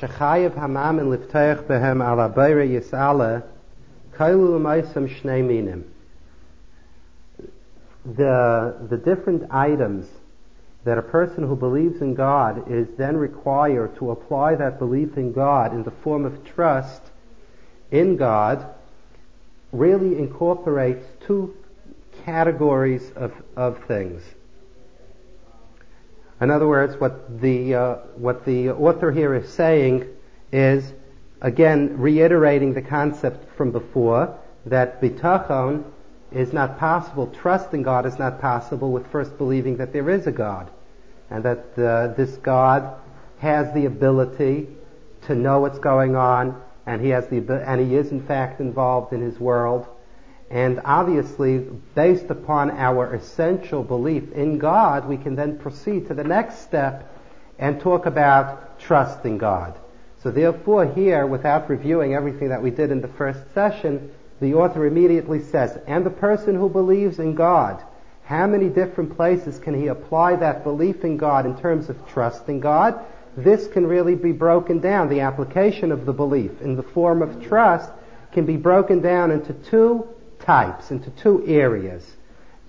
Shechayev hamam and lifteich behem ala beira yis'ala kailu l'maisam shnei minim. The different items that a person who believes in God is then required to apply that belief in God in the form of trust in God really incorporates two categories of things. In other words, what the author here is saying is, again, reiterating the concept from before, that bitachon is not possible, trust in God is not possible with first believing that there is a God, and that this God has the ability to know what's going on, and he is in fact involved in his world. And obviously, based upon our essential belief in God, we can then proceed to the next step and talk about trust in God. So therefore here, without reviewing everything that we did in the first session, the author immediately says, and the person who believes in God, how many different places can he apply that belief in God in terms of trust in God? This can really be broken down. The application of the belief in the form of trust can be broken down into two types, into two areas.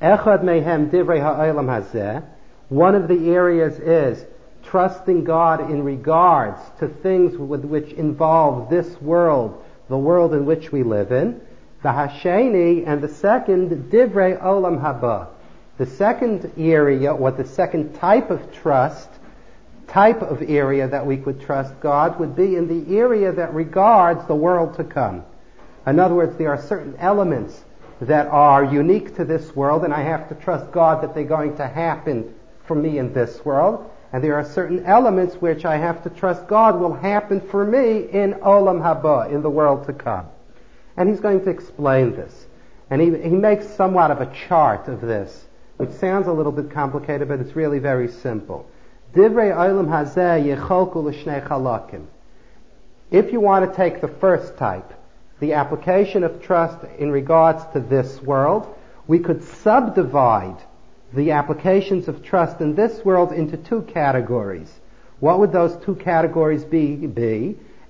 Echad mehem divrei ha'olam hazeh. One of the areas is trusting God in regards to things with which involve this world, the world in which we live in. The hasheni, and the second, divrei olam haba. The second area, or the second type of area that we could trust God would be in the area that regards the world to come. In other words, there are certain elements that are unique to this world, and I have to trust God that they're going to happen for me in this world. And there are certain elements which I have to trust God will happen for me in Olam HaBa, in the world to come. And he's going to explain this. And he makes somewhat of a chart of this, which sounds a little bit complicated, but it's really very simple. Divrei Olam Hazeh Yecholku L'shnei Chalakim. If you want to take the first type, the application of trust in regards to this world, we could subdivide the applications of trust in this world into two categories. What would those two categories be?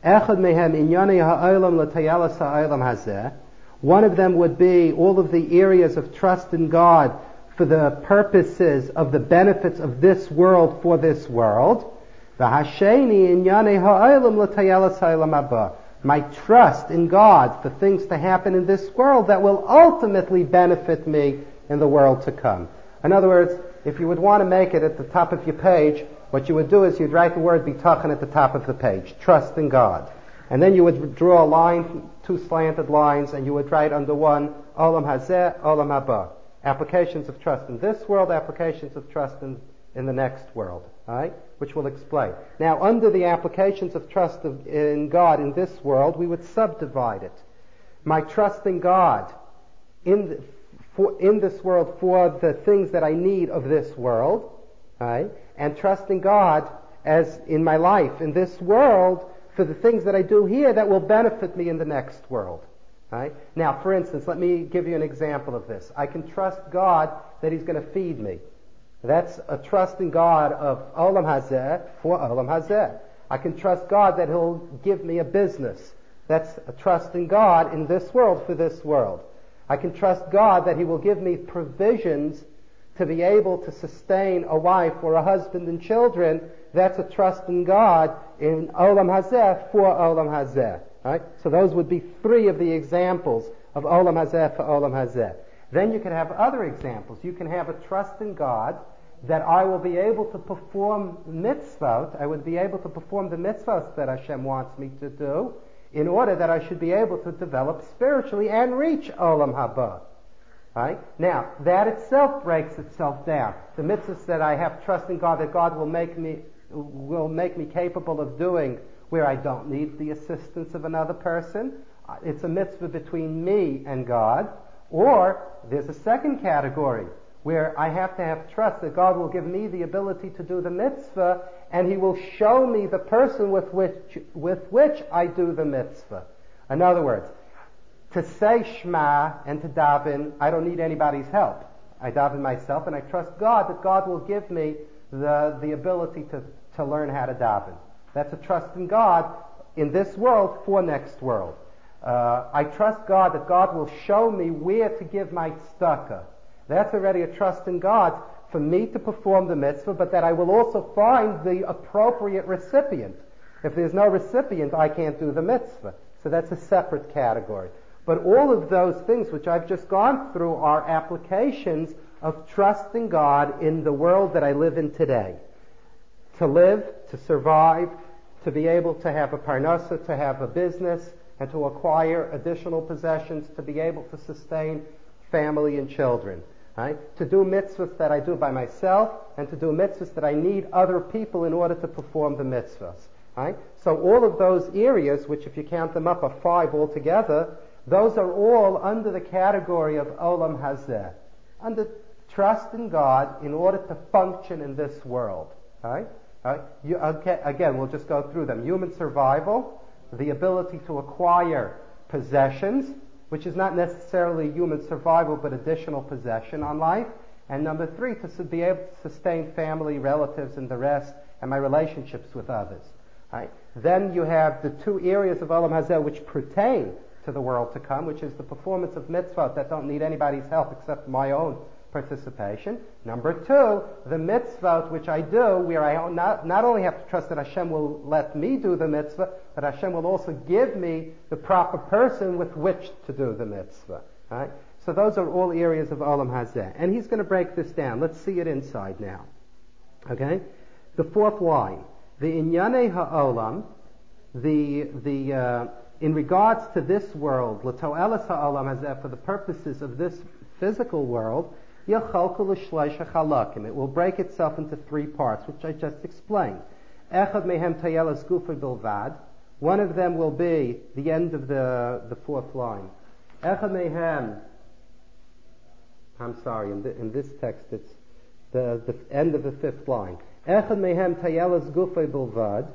Echad mehem inyani ha'olam l'tayalas ha'olam hazeh. One of them would be all of the areas of trust in God for the purposes of the benefits of this world for this world. V'hasheni inyani ha'olam l'tayalas ha'olam haba. My trust in God for things to happen in this world that will ultimately benefit me in the world to come. In other words, if you would want to make it at the top of your page, what you would do is you'd write the word bitachon at the top of the page, trust in God. And then you would draw a line, two slanted lines, and you would write under one, Olam Hazeh, Olam HaBa. Applications of trust in this world, applications of trust in the next world. All right? Which we'll explain. Now, under the applications of trust in God in this world, we would subdivide it. My trust in God in this world for the things that I need of this world, right? And trust in God as in my life in this world for the things that I do here that will benefit me in the next world, right? Now, for instance, let me give you an example of this. I can trust God that He's going to feed me. That's a trust in God of Olam Hazeh for Olam Hazeh. I can trust God that He'll give me a business. That's a trust in God in this world for this world. I can trust God that He will give me provisions to be able to sustain a wife or a husband and children. That's a trust in God in Olam Hazeh for Olam Hazeh. Right? So those would be three of the examples of Olam Hazeh for Olam Hazeh. Then you can have other examples. You can have a trust in God that I will be able to perform mitzvot. I would be able to perform the mitzvot that Hashem wants me to do in order that I should be able to develop spiritually and reach Olam Haba. Right? Now, that itself breaks itself down. The mitzvahs that I have trust in God that God will make me capable of doing where I don't need the assistance of another person. It's a mitzvah between me and God. Or there's a second category where I have to have trust that God will give me the ability to do the mitzvah and He will show me the person with which I do the mitzvah. In other words, to say Shema and to daven, I don't need anybody's help. I daven myself and I trust God that God will give me the ability to learn how to daven. That's a trust in God in this world for next world. I trust God that God will show me where to give my tzedakah. That's already a trust in God for me to perform the mitzvah, but that I will also find the appropriate recipient. If there's no recipient, I can't do the mitzvah. So that's a separate category. But all of those things which I've just gone through are applications of trusting God in the world that I live in today. To live, to survive, to be able to have a parnosah, to have a business, and to acquire additional possessions, to be able to sustain family and children. Right? To do mitzvahs that I do by myself, and to do mitzvahs that I need other people in order to perform the mitzvahs. Right? So all of those areas, which if you count them up are 5 altogether, those are all under the category of Olam Hazeh, under trust in God in order to function in this world. Right? Again, we'll just go through them. Human survival, the ability to acquire possessions, which is not necessarily human survival but additional possession on life. And number 3, to be able to sustain family, relatives, and the rest, and my relationships with others. Right? Then you have the 2 areas of Olam Hazeh which pertain to the world to come, which is the performance of mitzvot that don't need anybody's help except my own participation. Number 2, the mitzvot which I do, where I not only have to trust that Hashem will let me do the mitzvah, but Hashem will also give me the proper person with which to do the mitzvah. Right? So those are all areas of Olam Hazeh. And he's going to break this down. Let's see it inside now. Okay? The 4th line. The Inyanei Ha'olam, in regards to this world, L'to'elas Ha'olam Hazeh, for the purposes of this physical world, Yachalku L'shleisha Chalakim. It will break itself into 3 parts, which I just explained. Echad Mehem To'elas Gufa Bilvad. One of them will be the end of the 4th line. Echad Mehem. I'm sorry, in this text it's the end of the 5th line. Echad mehem tayelas gufay bilvad.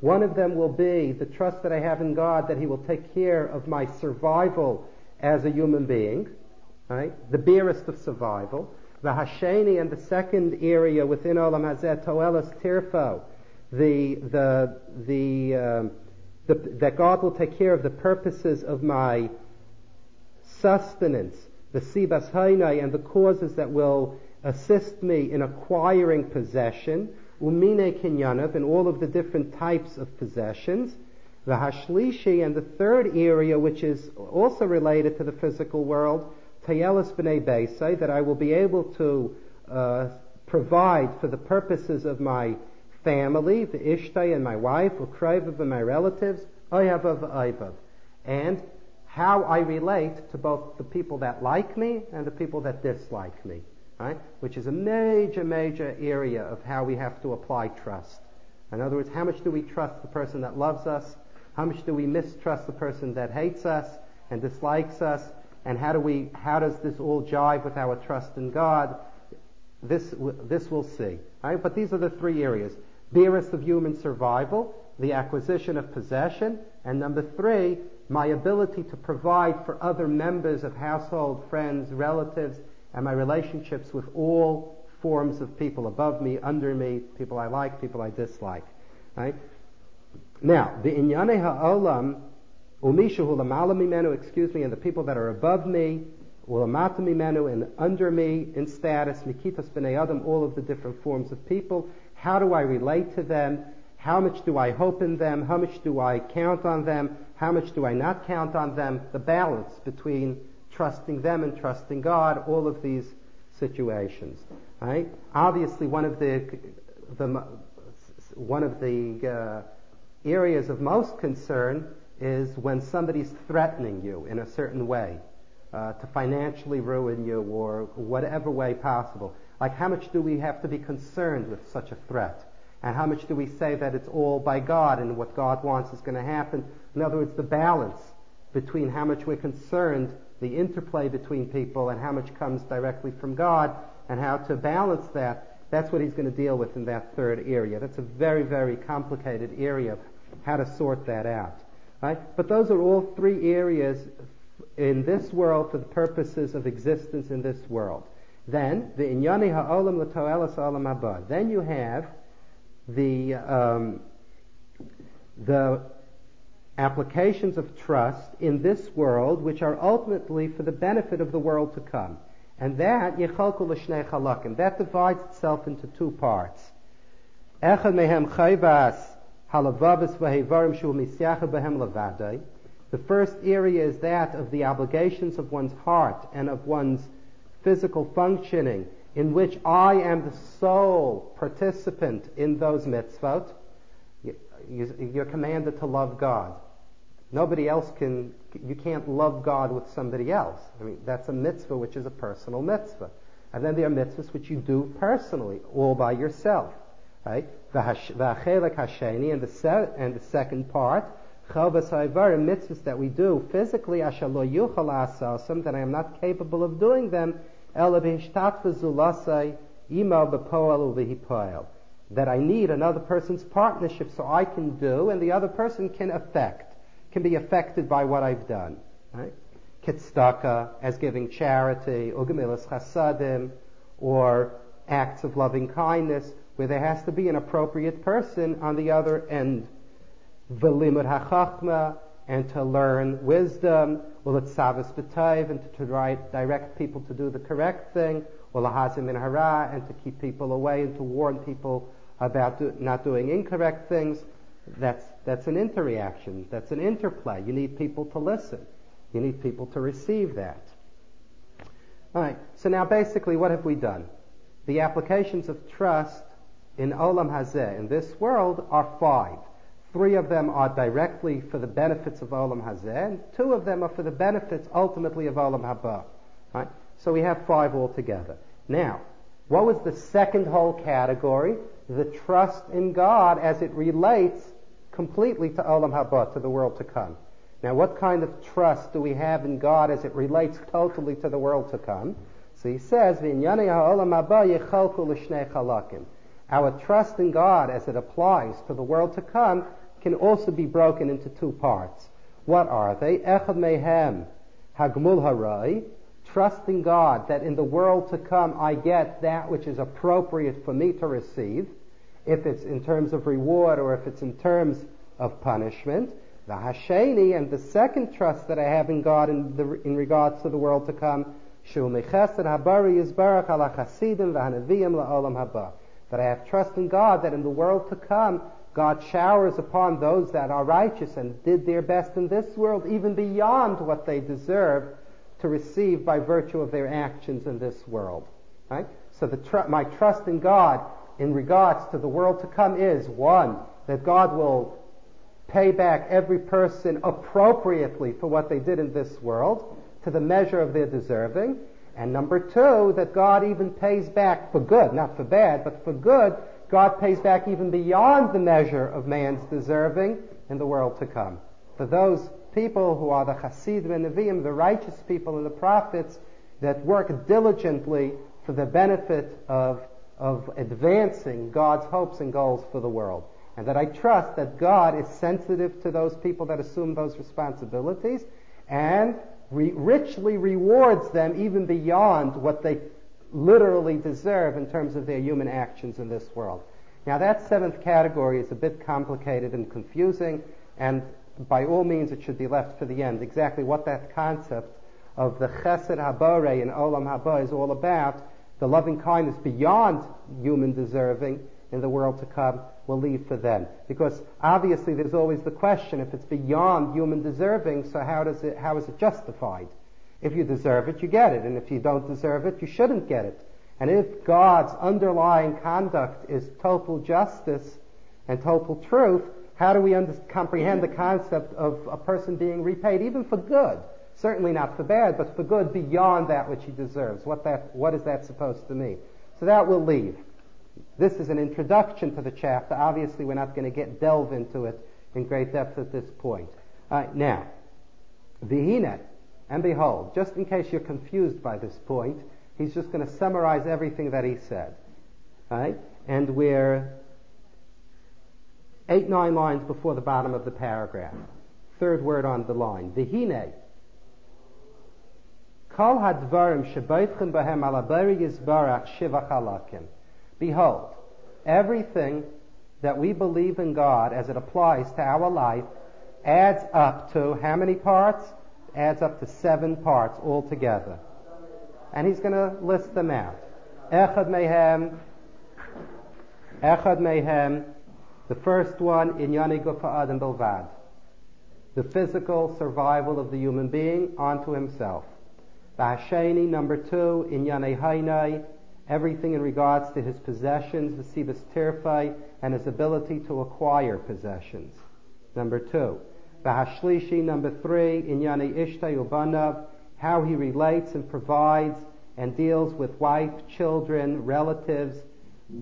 One of them will be the trust that I have in God that He will take care of my survival as a human being, right? The barest of survival. The hasheni, and the second area within Olam Hazeh, toelas tirfo, that God will take care of the purposes of my sustenance, the sibas hainai, and the causes that will assist me in acquiring possession, umine kinyanav, and all of the different types of possessions, the hashlishi, and the third area, which is also related to the physical world, tayelas b'nei beisai, that I will be able to provide for the purposes of my family, the ishtai and my wife, ukrayvav and my relatives, oyavav ayvav, and how I relate to both the people that like me and the people that dislike me. Right? Which is a major, major area of how we have to apply trust. In other words, how much do we trust the person that loves us? How much do we mistrust the person that hates us and dislikes us? And how does this all jive with our trust in God? This we'll see. Right? But these are the 3 areas. Barest of human survival, the acquisition of possession, and number 3, my ability to provide for other members of household, friends, relatives, and my relationships with all forms of people above me, under me, people I like, people I dislike. Right? Now, the Inyanei Ha'olam, Umishu Hulamala Mimenu, and the people that are above me, Hulamata Mimenu, and under me in status, Mikitas B'nei Adam, all of the different forms of people. How do I relate to them? How much do I hope in them? How much do I count on them? How much do I not count on them? The balance between trusting them and trusting God, all of these situations, right? Obviously, one of the areas of most concern is when somebody's threatening you in a certain way, to financially ruin you or whatever way possible. Like, how much do we have to be concerned with such a threat? And how much do we say that it's all by God and what God wants is going to happen? In other words, the balance between how much we're concerned, the interplay between people, and how much comes directly from God, and how to balance that. That's what he's going to deal with in that 3rd area. That's a very, very complicated area of how to sort that out. Right? But those are all 3 areas in this world for the purposes of existence in this world. Then, the Inyani Ha'olam L'To'elas Olam HaBa. Then you have the the applications of trust in this world, which are ultimately for the benefit of the world to come. And that, yechalku l'shnei chalakim, that divides itself into two parts. Echad mehem chayvas halavavas v'hevarim shu misyacha behem levadai. The first area is that of the obligations of one's heart and of one's physical functioning, in which I am the sole participant in those mitzvot. You're commanded to love God. Nobody else can, you can't love God with somebody else. I mean, that's a mitzvah which is a personal mitzvah. And then there are mitzvahs which you do personally, all by yourself. Right? V'achelek hasheni, and the second part, Chavos Yair, and mitzvahs that we do physically, asher lo yuchal asasam, that I am not capable of doing them, ela b'hishtatfus zulasai ima b'poel u'v'hipoel, that I need another person's partnership so I can do, and the other person can be affected by what I've done. Right? Tzedakah, as giving charity, or gemilas chasadim, or acts of loving kindness, where there has to be an appropriate person on the other end. V'limud hachachma, and to learn wisdom, uletzavos b'tov, and to try direct people to do the correct thing, ulahazim min hara, and to keep people away and to warn people about not doing incorrect things. That's an interaction. That's an interplay. You need people to listen. You need people to receive that. All right. So now, basically, what have we done? The applications of trust in Olam Hazeh, in this world, are 5. 3 of them are directly for the benefits of Olam Hazeh, and 2 of them are for the benefits ultimately of Olam HaBa. Right? So we have 5 altogether. Now, what was the second whole category? The trust in God as it relates completely to Olam HaBa, to the world to come. Now, what kind of trust do we have in God as it relates totally to the world to come? So he says, V'inyanei ha'olam haba yechalku l'shnei chalakim. Our trust in God as it applies to the world to come can also be broken into 2 parts. What are they? Echad mehem hagmul harai, trusting God that in the world to come I get that which is appropriate for me to receive, if it's in terms of reward or if it's in terms of punishment. The hasheni, and the second trust that I have in God in regards to the world to come, shu mechesed habari yizbarach ala chasidim v'hanaviyim la'olam haba, that I have trust in God that in the world to come God showers upon those that are righteous and did their best in this world, even beyond what they deserve to receive by virtue of their actions in this world. Right? So my trust in God in regards to the world to come is, 1, that God will pay back every person appropriately for what they did in this world to the measure of their deserving. And number 2, that God even pays back for good, not for bad, but for good, God pays back even beyond the measure of man's deserving in the world to come. For those people who are the Chasidim and Nevi'im, the righteous people and the prophets that work diligently for the benefit of advancing God's hopes and goals for the world. And that I trust that God is sensitive to those people that assume those responsibilities and richly rewards them even beyond what they literally deserve in terms of their human actions in this world. Now, that 7th category is a bit complicated and confusing, and by all means it should be left for the end, exactly what that concept of the Chesed Habore in Olam Haba is all about, the loving kindness beyond human deserving in the world to come, will leave for them. Because obviously there's always the question, if it's beyond human deserving, so how is it justified? If you deserve it, you get it. And if you don't deserve it, you shouldn't get it. And if God's underlying conduct is total justice and total truth, how do we comprehend the concept of a person being repaid, even for good? Certainly not for bad, but for good beyond that which he deserves. What is that supposed to mean? So that will leave. This is an introduction to the chapter. Obviously, we're not going to delve into it in great depth at this point. All right, now, v'hine, and behold, just in case you're confused by this point, he's just going to summarize everything that he said. All right? And we're 8-9 lines before the bottom of the paragraph. 3rd word on the line. V'hine, kol hadvarim sheboitchem b'hem ala bari yizbarach shiva chalakim. Behold, everything that we believe in God as it applies to our life adds up to how many parts? Adds up to 7 parts altogether. And he's going to list them out. Echad mehem, the first one, inyani gufa adam bilvad, the physical survival of the human being onto himself. V'hasheni, number 2, inyani hainai, everything in regards to his possessions, v'sibas tirfai, and his ability to acquire possessions. Number 2. V'hashlishi, number 3, inyani ishtay ubanav, how he relates and provides and deals with wife, children, relatives,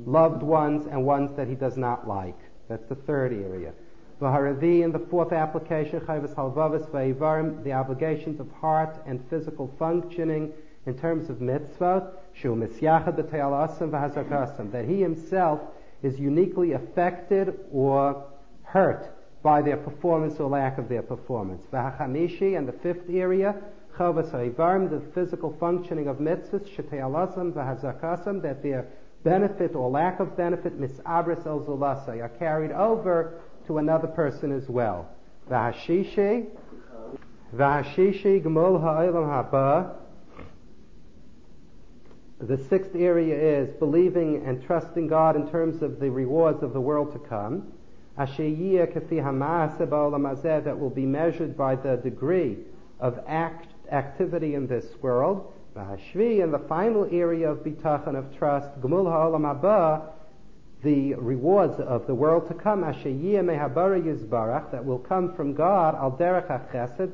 loved ones, and ones that he does not like. That's the 3rd area. V'haravi, in the 4th application, Chovos HaLevavos v'eivarim, the obligations of heart and physical functioning in terms of mitzvot, shu misyachad b'teil asim v'hazakasim, that he himself is uniquely affected or hurt by their performance or lack of their performance. V'hachamishi, and the 5th area, Chovos HaEvarim, the physical functioning of mitzvahs, sheteil asim v'hazakasim, that their benefit or lack of benefit, misabris el zulasai, are carried over to another person as well. V'hashishi gemul ha'olam ha'ba. The 6th area is believing and trusting God in terms of the rewards of the world to come. Ashiyeh kafi ha'maaseh ba'olam hazeh, that will be measured by the degree of activity in this world. V'hashvi, and the final area of bitachon, of trust, gemul ha'olam ha'ba, the rewards of the world to come, that will come from God, al derech ha'chesed,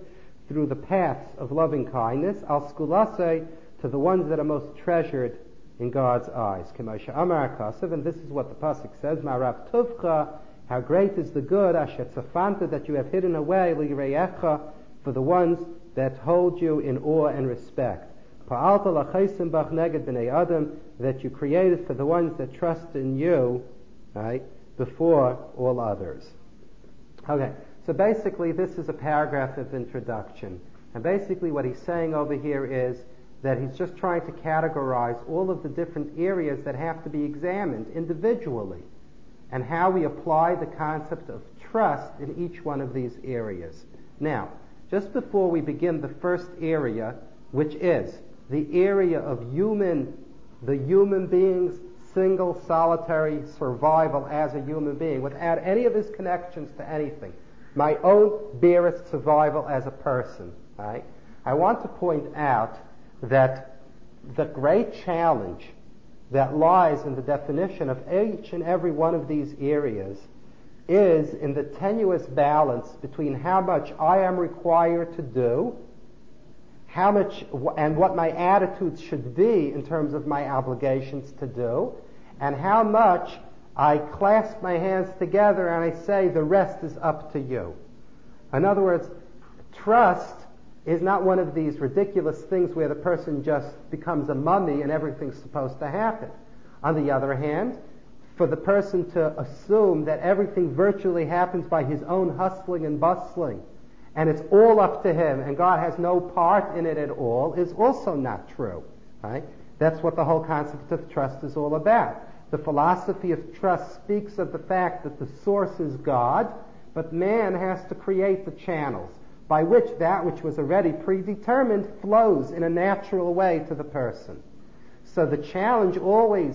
through the paths of loving kindness, al skulasei, to the ones that are most treasured in God's eyes. And this is what the Pasuk says, ma'arav tuvcha, how great is the good, asher tzafanta, that you have hidden away, li'yireyecha, for the ones that hold you in awe and respect. Pa'alta la'chaisim bach neged b'nei adam, that you created for the ones that trust in you, right, before all others. Okay, so basically this is a paragraph of introduction. And basically what he's saying over here is that he's just trying to categorize all of the different areas that have to be examined individually and how we apply the concept of trust in each one of these areas. Now, just before we begin the first area, which is the area of the human being's single, solitary survival as a human being, without any of his connections to anything. My own barest survival as a person. Right? I want to point out that the great challenge that lies in the definition of each and every one of these areas is in the tenuous balance between how much I am required to do, how much and what my attitudes should be in terms of my obligations to do, and how much I clasp my hands together and I say the rest is up to you. In other words, trust is not one of these ridiculous things where the person just becomes a mummy and everything's supposed to happen. On the other hand, for the person to assume that everything virtually happens by his own hustling and bustling, and it's all up to him, and God has no part in it at all, is also not true. Right? That's what the whole concept of trust is all about. The philosophy of trust speaks of the fact that the source is God, but man has to create the channels by which that which was already predetermined flows in a natural way to the person. So the challenge always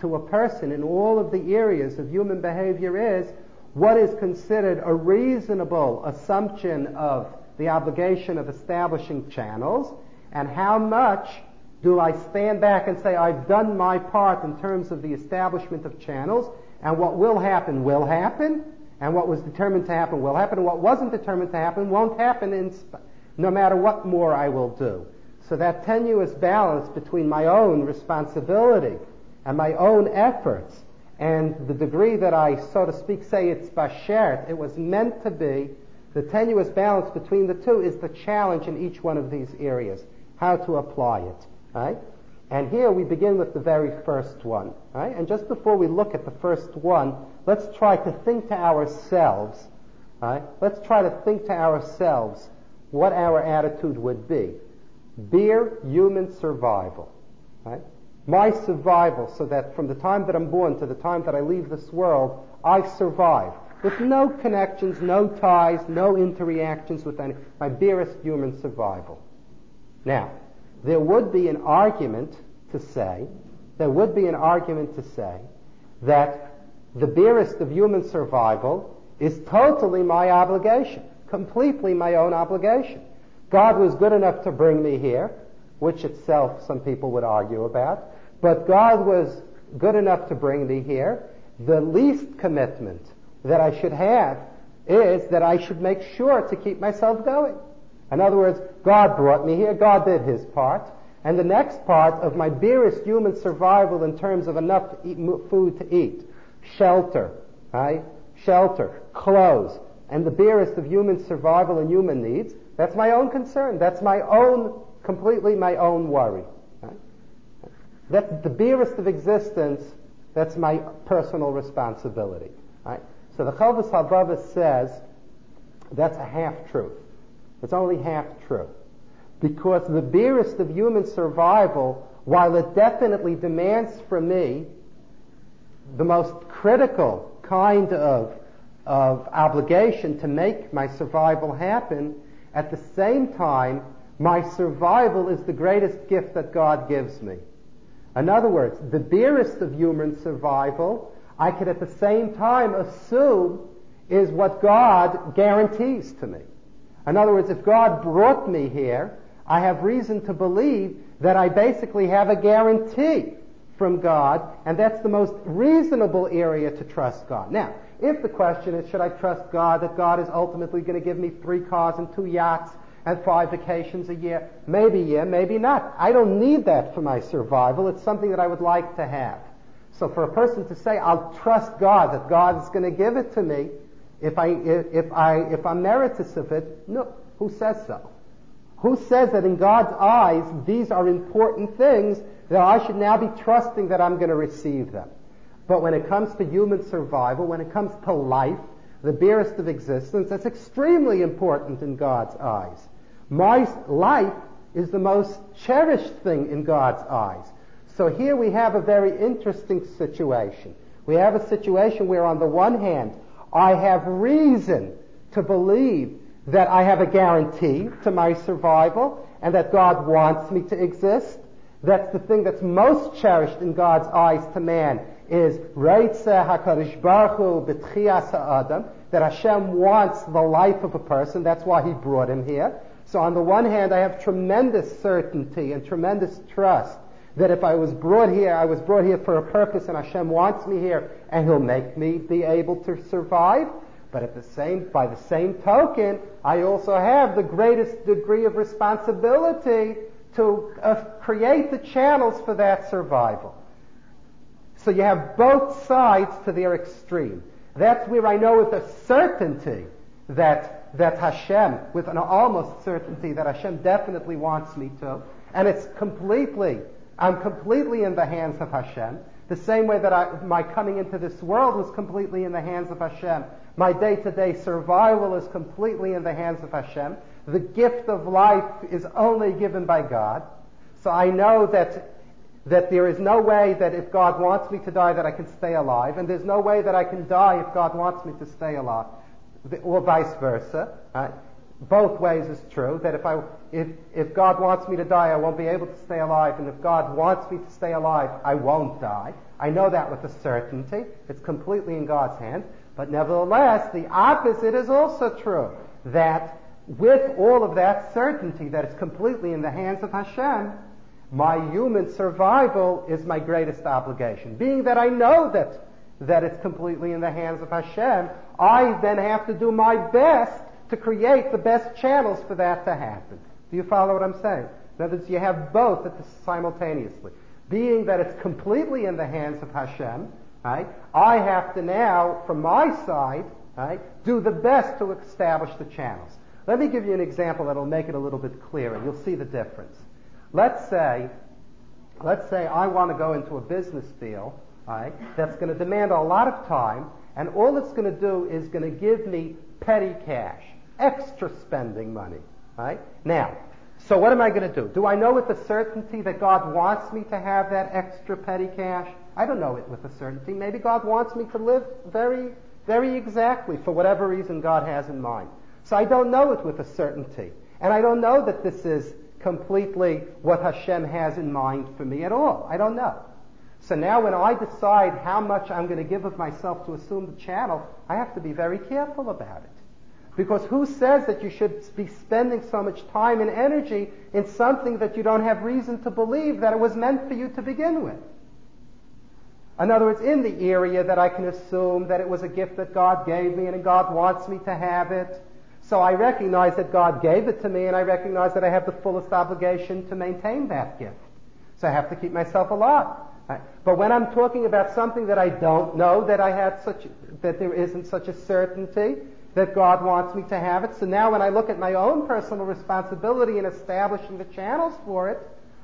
to a person in all of the areas of human behavior is, what is considered a reasonable assumption of the obligation of establishing channels, and how much do I stand back and say I've done my part in terms of the establishment of channels, and what will happen, and what was determined to happen will happen, and what wasn't determined to happen won't happen no matter what more I will do. So that tenuous balance between my own responsibility and my own efforts and the degree that I, so to speak, say it's bashert, it was meant to be, the tenuous balance between the two is the challenge in each one of these areas, how to apply it. Right? And here we begin with the very first one. Right? And just before we look at the first one, let's try to think to ourselves, right? Let's try to think to ourselves what our attitude would be. Bare human survival. Right? My survival, so that from the time that I'm born to the time that I leave this world, I survive, with no connections, no ties, no interreactions with any, my barest human survival. Now, there would be an argument to say that the barest of human survival is totally my obligation, completely my own obligation. God was good enough to bring me here, which itself some people would argue about, but God was good enough to bring me here. The least commitment that I should have is that I should make sure to keep myself going. In other words, God brought me here, God did his part, and the next part of my barest human survival in terms of enough to eat, food to eat, shelter, right? Shelter, clothes, and the barest of human survival and human needs, that's my own concern. That's my own, completely my own worry. Right? That's the barest of existence, that's my personal responsibility. Right? So the Chovos HaLevavos says that's a half-truth. It's only half-true. Because the barest of human survival, while it definitely demands from me the most critical kind of obligation to make my survival happen, at the same time, my survival is the greatest gift that God gives me. In other words, the barest of human survival, I could at the same time assume is what God guarantees to me. In other words, if God brought me here, I have reason to believe that I basically have a guarantee from God, and that's the most reasonable area to trust God. Now, if the question is, should I trust God, that God is ultimately going to give me 3 cars and 2 yachts and 5 vacations a year, maybe not. I don't need that for my survival. It's something that I would like to have. So for a person to say, I'll trust God, that God is going to give it to me, if I'm meritorious of it, no. Who says so? Who says that in God's eyes these are important things that I should now be trusting that I'm going to receive them? But when it comes to human survival, when it comes to life, the barest of existence, that's extremely important in God's eyes. My life is the most cherished thing in God's eyes. So here we have a very interesting situation. We have a situation where on the one hand, I have reason to believe that I have a guarantee to my survival and that God wants me to exist. That's the thing that's most cherished in God's eyes to man is reitzeh hakadosh baruch hu b'tchias ha'adam, that Hashem wants the life of a person. That's why he brought him here. So on the one hand, I have tremendous certainty and tremendous trust that if I was brought here, I was brought here for a purpose and Hashem wants me here and he'll make me be able to survive. But by the same token, I also have the greatest degree of responsibility to create the channels for that survival. So you have both sides to their extreme. That's where I know with a certainty that Hashem, with an almost certainty that Hashem definitely wants me to, and I'm completely in the hands of Hashem, the same way that my coming into this world was completely in the hands of Hashem. My day-to-day survival is completely in the hands of Hashem. The gift of life is only given by God. So I know that there is no way that if God wants me to die that I can stay alive, and there's no way that I can die if God wants me to stay alive, or vice versa. Right? Both ways is true, that if God wants me to die, I won't be able to stay alive, and if God wants me to stay alive, I won't die. I know that with a certainty. It's completely in God's hands. But nevertheless, the opposite is also true, that with all of that certainty that it's completely in the hands of Hashem, my human survival is my greatest obligation. Being that I know that it's completely in the hands of Hashem, I then have to do my best to create the best channels for that to happen. Do you follow what I'm saying? In other words, you have both simultaneously. Being that it's completely in the hands of Hashem, right, I have to now, from my side, right, do the best to establish the channels. Let me give you an example that'll make it a little bit clearer. You'll see the difference. Let's say I want to go into a business deal, right, that's going to demand a lot of time, and all it's going to do is going to give me petty cash, extra spending money, right? Now, so what am I going to do? Do I know with a certainty that God wants me to have that extra petty cash? I don't know it with a certainty. Maybe God wants me to live very, very exactly for whatever reason God has in mind. So I don't know it with a certainty. And I don't know that this is completely what Hashem has in mind for me at all. I don't know. So now when I decide how much I'm going to give of myself to assume the channel, I have to be very careful about it. Because who says that you should be spending so much time and energy in something that you don't have reason to believe that it was meant for you to begin with? In other words, in the area that I can assume that it was a gift that God gave me and God wants me to have it. So I recognize that God gave it to me and I recognize that I have the fullest obligation to maintain that gift. So I have to keep myself alive. Right? But when I'm talking about something that I don't know, that I have that there isn't such a certainty that God wants me to have it. So now when I look at my own personal responsibility in establishing the channels for it,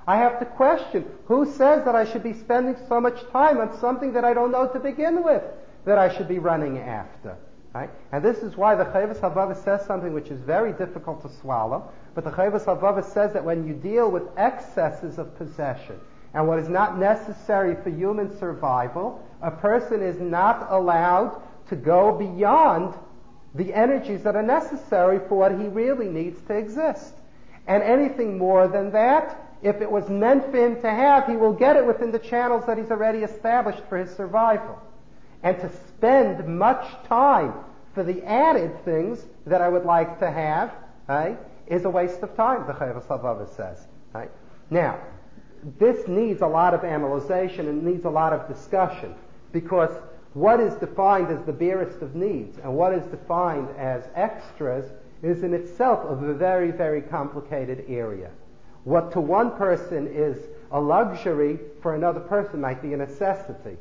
I have to question, who says that I should be spending so much time on something that I don't know to begin with, that I should be running after? Right? And this is why the Chovos HaLevavos says something which is very difficult to swallow, but the Chovos HaLevavos says that when you deal with excesses of possession and what is not necessary for human survival, a person is not allowed to go beyond the energies that are necessary for what he really needs to exist. And anything more than that, if it was meant for him to have, he will get it within the channels that he's already established for his survival. And to spend much time for the added things that I would like to have, right, is a waste of time, the Chovos HaLevavos says. Right? Now, this needs a lot of analyzation and needs a lot of discussion, because what is defined as the barest of needs and what is defined as extras is in itself a very, very complicated area. What to one person is a luxury, for another person might be a necessity.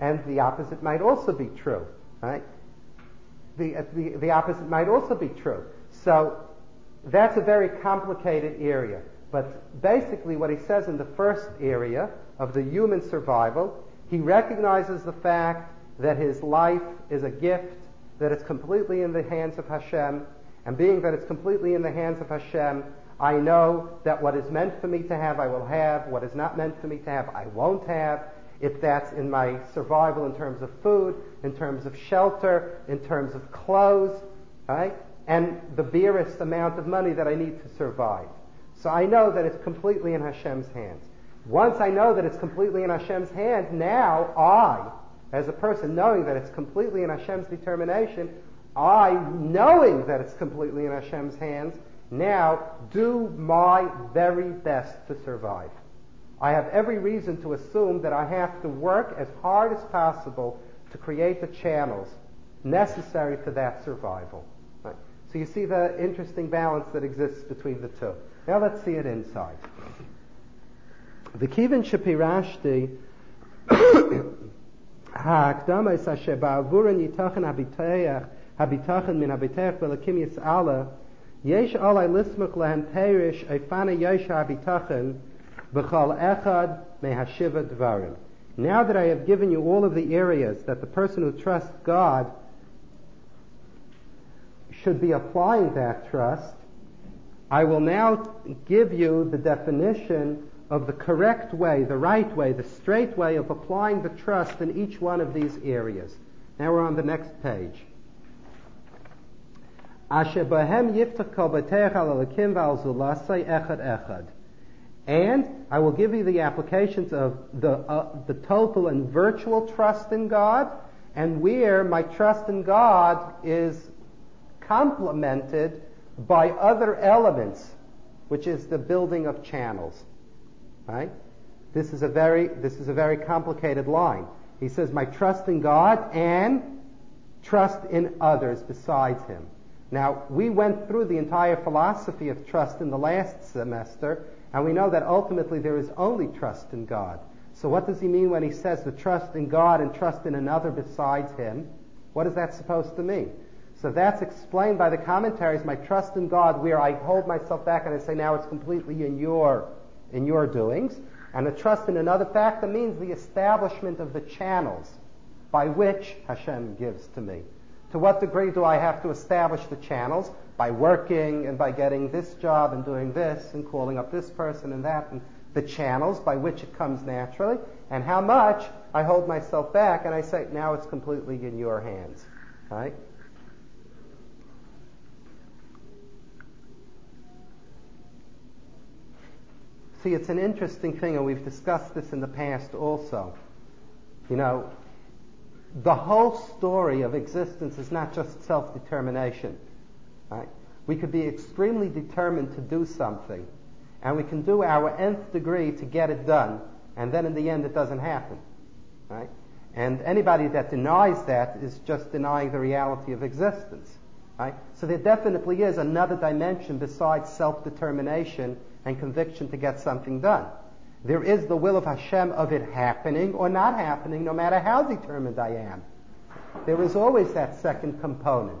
And the opposite might also be true, right? The opposite might also be true. So that's a very complicated area. But basically what he says in the first area of the human survival, he recognizes the fact that his life is a gift, that it's completely in the hands of Hashem. And being that it's completely in the hands of Hashem, I know that what is meant for me to have, I will have. What is not meant for me to have, I won't have. If that's in my survival in terms of food, in terms of shelter, in terms of clothes, right? And the barest amount of money that I need to survive. So I know that it's completely in Hashem's hands. Once I know that it's completely in Hashem's hands, now I, as a person knowing that it's completely in Hashem's determination, I, knowing that it's completely in Hashem's hands, now do my very best to survive. I have every reason to assume that I have to work as hard as possible to create the channels necessary for that survival. Right? So you see the interesting balance that exists between the two. Now let's see it inside. V'kiven shepirashti ha'akdama asher ba'avuran yitachan habitachan min habitach v'lakim yis'ala yesh alai lismach lahem perish eifana yesh habitachan. Now that I have given you all of the areas that the person who trusts God should be applying that trust, I will now give you the definition of the correct way, the right way, the straight way of applying the trust in each one of these areas. Now we're on the next page. And I will give you the applications of the total and virtual trust in God, and where my trust in God is complemented by other elements, which is the building of channels. Right? This is a very complicated line. He says, my trust in God and trust in others besides Him. Now, we went through the entire philosophy of trust in the last semester. And we know that ultimately there is only trust in God. So what does he mean when he says the trust in God and trust in another besides Him? What is that supposed to mean? So that's explained by the commentaries, my trust in God, where I hold myself back and I say, now it's completely in your doings. And the trust in another factor means the establishment of the channels by which Hashem gives to me. To what degree do I have to establish the channels? By working and by getting this job and doing this and calling up this person and that and the channels by which it comes naturally, and how much I hold myself back and I say, now it's completely in your hands. Right? See, it's an interesting thing, and we've discussed this in the past also. You know, the whole story of existence is not just self-determination. Right? We could be extremely determined to do something, and we can do our nth degree to get it done, and then in the end it doesn't happen. Right? And anybody that denies that is just denying the reality of existence. Right? So there definitely is another dimension besides self-determination and conviction to get something done. There is the will of Hashem of it happening or not happening, no matter how determined I am. There is always that second component.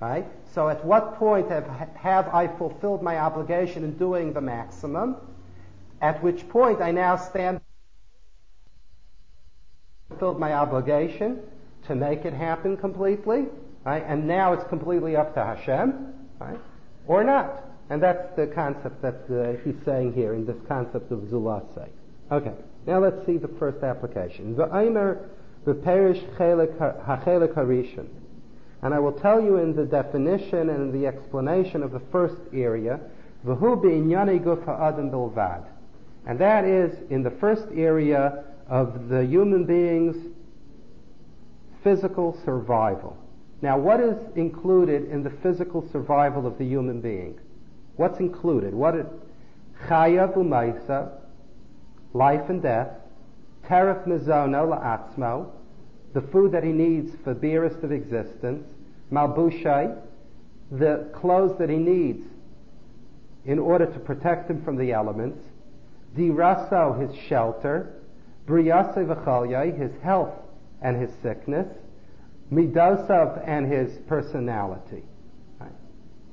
Right? So at what point have I fulfilled my obligation in doing the maximum? At which point I now stand fulfilled my obligation to make it happen completely, right? And now it's completely up to Hashem, right? Or not. And that's the concept that he's saying here in this concept of Zulase. Okay, now let's see the first application. V'aymer v'perish ha'chelek harishon. And I will tell you in the definition and in the explanation of the first area, v'hu b'inyani guf ha'adam bilvad. And that is in the first area of the human being's physical survival. Now, what is included in the physical survival of the human being? What's included? What is chaya v'maisa, life and death, teref mizono la'atzmo, the food that he needs for the barest of existence, malbushai, the clothes that he needs in order to protect him from the elements, diraso, his shelter, briyase v'chalyai, his health and his sickness, midosav, and his personality. Right?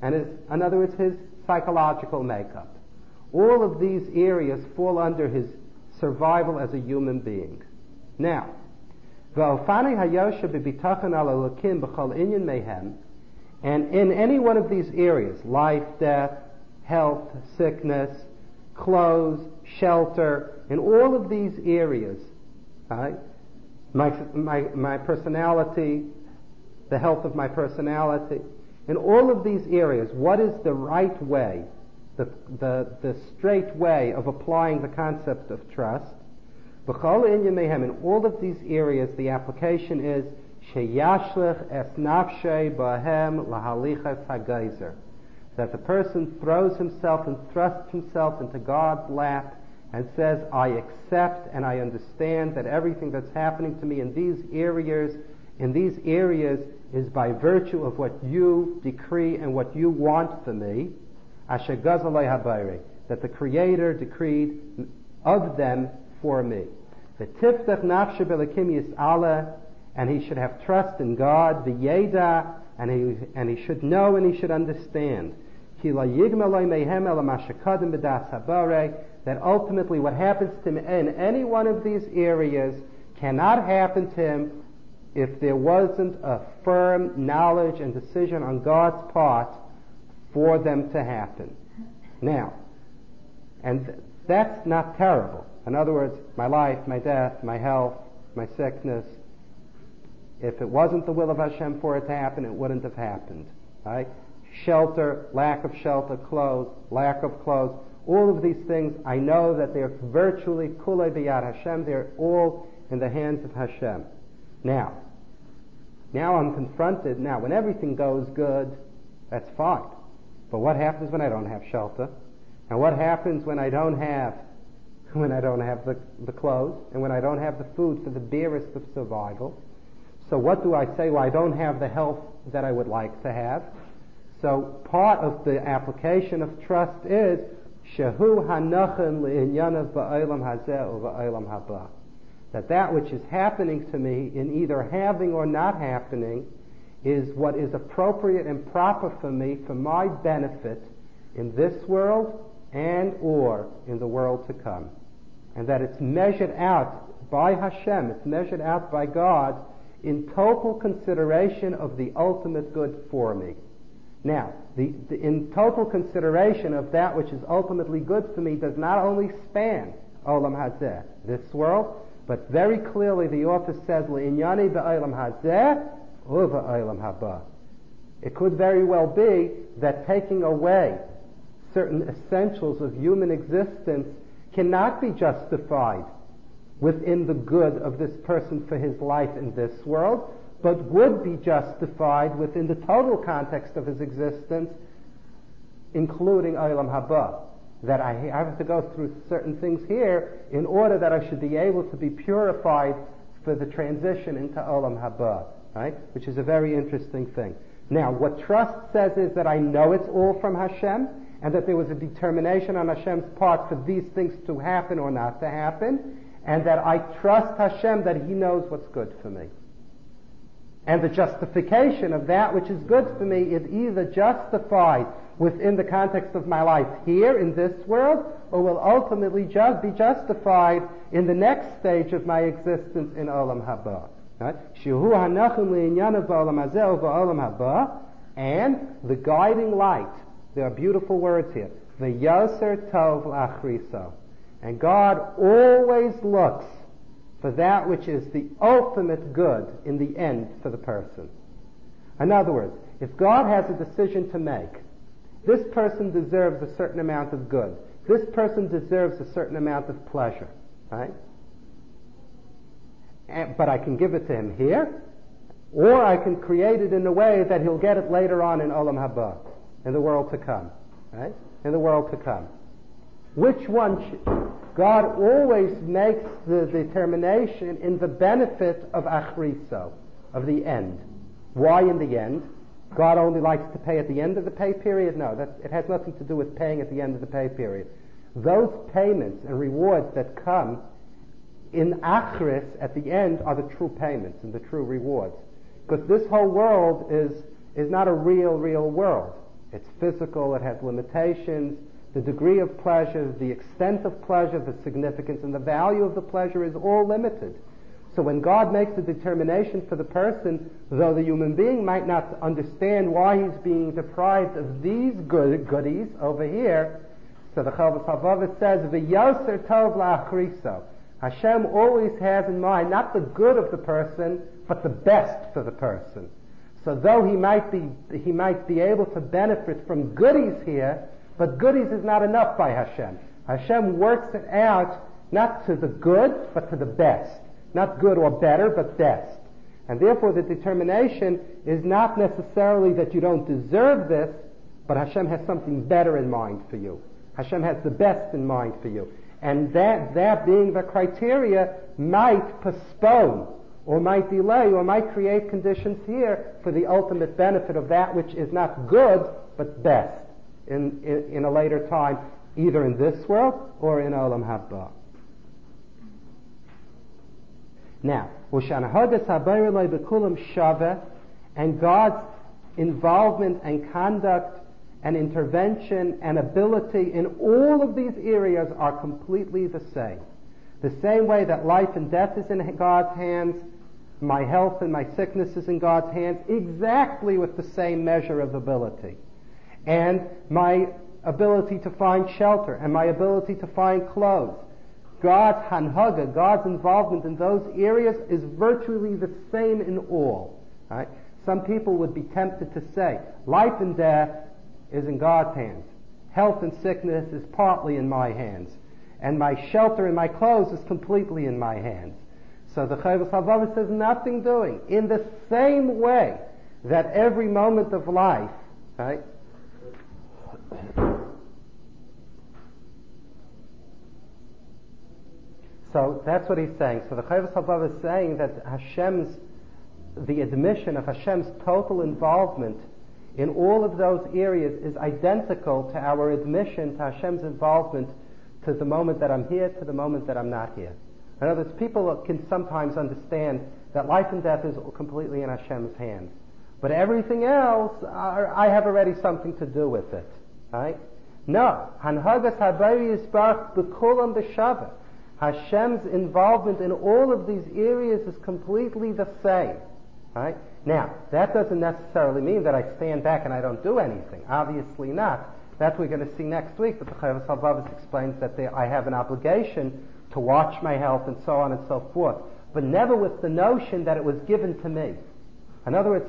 And in other words, his psychological makeup. All of these areas fall under his survival as a human being. Now, and in any one of these areas, life, death, health, sickness, clothes, shelter, in all of these areas, right, my personality, the health of my personality, in all of these areas, what is the right way, the straight way of applying the concept of trust? In all of these areas, the application is that the person throws himself and thrusts himself into God's lap and says, I accept and I understand that everything that's happening to me in these areas is by virtue of what you decree and what you want for me, that the Creator decreed of them for me. And he should have trust in God, and he should know and he should understand that ultimately what happens to him in any one of these areas cannot happen to him if there wasn't a firm knowledge and decision on God's part for them to happen. Now, and that's not terrible. In other words, my life, my death, my health, my sickness, if it wasn't the will of Hashem for it to happen, it wouldn't have happened. Right? Shelter, lack of shelter, clothes, lack of clothes, all of these things, I know that they're virtually kulei b'yad Hashem, they're all in the hands of Hashem. Now I'm confronted. Now, when everything goes good, that's fine. But what happens when I don't have shelter? And what happens when I don't have the clothes, and when I don't have the food for the barest of survival? So what do I say? Well, I don't have the health that I would like to have. So part of the application of trust is shehu hanachem le'inyanav ba'olam hazeh or ba'olam haba, that which is happening to me in either having or not happening is what is appropriate and proper for me for my benefit in this world and or in the world to come, and that it's measured out by Hashem, it's measured out by God in total consideration of the ultimate good for me. Now, the in total consideration of that which is ultimately good for me does not only span Olam Hazeh, this world, but very clearly the author says, Le'inyani be'olam hazeh uva olam haba. It could very well be that taking away certain essentials of human existence cannot be justified within the good of this person for his life in this world, but would be justified within the total context of his existence, including Olam HaBa. That I have to go through certain things here in order that I should be able to be purified for the transition into Olam HaBa, right? Which is a very interesting thing. Now, what trust says is that I know it's all from Hashem, and that there was a determination on Hashem's part for these things to happen or not to happen, and that I trust Hashem that He knows what's good for me. And the justification of that which is good for me is either justified within the context of my life here in this world, or will ultimately be justified in the next stage of my existence in Olam Haba. Right? And the guiding light, there are beautiful words here, V'yoser tov l'achriso. And God always looks for that which is the ultimate good in the end for the person. In other words, if God has a decision to make, this person deserves a certain amount of good. This person deserves a certain amount of pleasure, right? But I can give it to him here, or I can create it in a way that he'll get it later on in Olam Haba, in the world to come, right? In the world to come. Which one God always makes the determination in the benefit of achriso, of the end. Why in the end? God only likes to pay at the end of the pay period? No, it has nothing to do with paying at the end of the pay period. Those payments and rewards that come in achris at the end are the true payments and the true rewards. Because this whole world is not a real world. It's physical, it has limitations. The degree of pleasure, the extent of pleasure, the significance and the value of the pleasure is all limited. So when God makes the determination for the person, though the human being might not understand why he's being deprived of these goodies over here, so the Chovos HaLevavos says, V'yoser tov l'achriso. Hashem always has in mind not the good of the person, but the best for the person. So though he might be able to benefit from goodies here, but goodies is not enough by Hashem. Hashem works it out not to the good, but to the best. Not good or better, but best. And therefore the determination is not necessarily that you don't deserve this, but Hashem has something better in mind for you. Hashem has the best in mind for you. And that being the criteria might postpone or might delay or might create conditions here for the ultimate benefit of that which is not good, but best. In a later time, either in this world or in Olam Haba. Now, and God's involvement and conduct and intervention and ability in all of these areas are completely the same. The same way that life and death is in God's hands, my health and my sickness is in God's hands, exactly with the same measure of ability. And my ability to find shelter, and my ability to find clothes. God's hanhaga, God's involvement in those areas is virtually the same in all. Right? Some people would be tempted to say, life and death is in God's hands. Health and sickness is partly in my hands. And my shelter and my clothes is completely in my hands. So the Chovos HaLevavos says nothing doing. In the same way that every moment of life, right, so that's what he's saying. So the Chovos HaLevavos is saying that the admission of Hashem's total involvement in all of those areas is identical to our admission to Hashem's involvement to the moment that I'm here, to the moment that I'm not here. In other words, people can sometimes understand that life and death is completely in Hashem's hands. But everything else, I have already something to do with it. Right? No. Hashem's involvement in all of these areas is completely the same. Right? Now, that doesn't necessarily mean that I stand back and I don't do anything. Obviously not. That's what we're going to see next week. But the Chovos HaLevavos explains that I have an obligation to watch my health and so on and so forth, but never with the notion that it was given to me. In other words,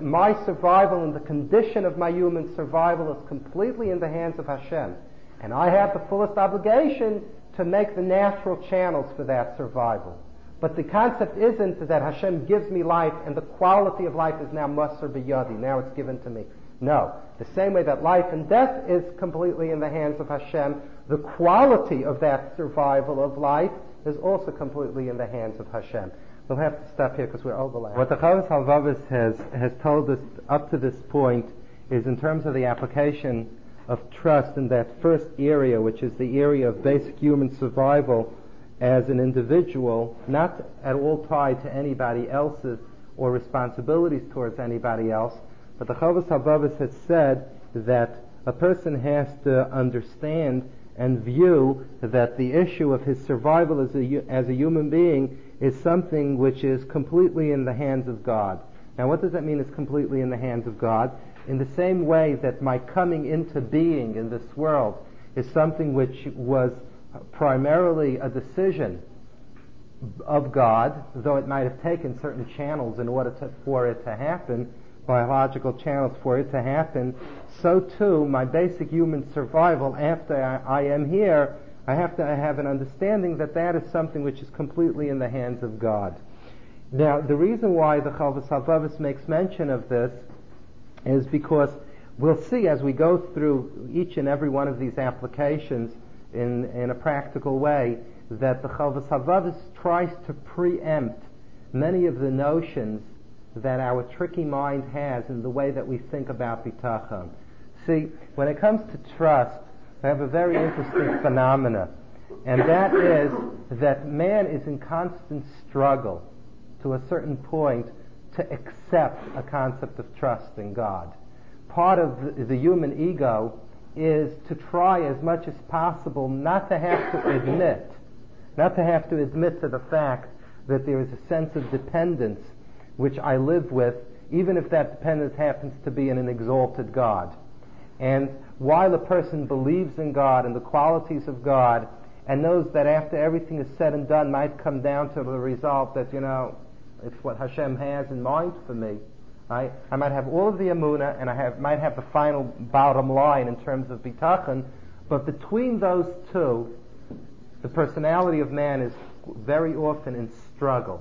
my survival and the condition of my human survival is completely in the hands of Hashem. And I have the fullest obligation to make the natural channels for that survival. But the concept isn't that Hashem gives me life and the quality of life is now Maser B'Yadi, now it's given to me. No. The same way that life and death is completely in the hands of Hashem, the quality of that survival of life is also completely in the hands of Hashem. We'll have to stop here because we're overlapping. What the Chovos HaLevavos has told us up to this point is in terms of the application of trust in that first area, which is the area of basic human survival as an individual, not at all tied to anybody else's or responsibilities towards anybody else. But the Chovos HaLevavos has said that a person has to understand and view that the issue of his survival as a human being is something which is completely in the hands of God. Now, what does that mean is completely in the hands of God? In the same way that my coming into being in this world is something which was primarily a decision of God, though it might have taken certain channels in order for it to happen, biological channels for it to happen, so too my basic human survival after I am here, I have to have an understanding that that is something which is completely in the hands of God. Now, the reason why the Chovos HaLevavos makes mention of this is because we'll see as we go through each and every one of these applications in a practical way that the Chovos HaLevavos tries to preempt many of the notions that our tricky mind has in the way that we think about bitachon. See, when it comes to trust, we have a very interesting phenomena, and that is that man is in constant struggle to a certain point to accept a concept of trust in God. Part of the human ego is to try as much as possible not to have to admit to the fact that there is a sense of dependence which I live with, even if that dependence happens to be in an exalted God. And while a person believes in God and the qualities of God and knows that after everything is said and done might come down to the result that, it's what Hashem has in mind for me, I might have all of the amuna and I might have the final bottom line in terms of bitachon, but between those two, the personality of man is very often in struggle.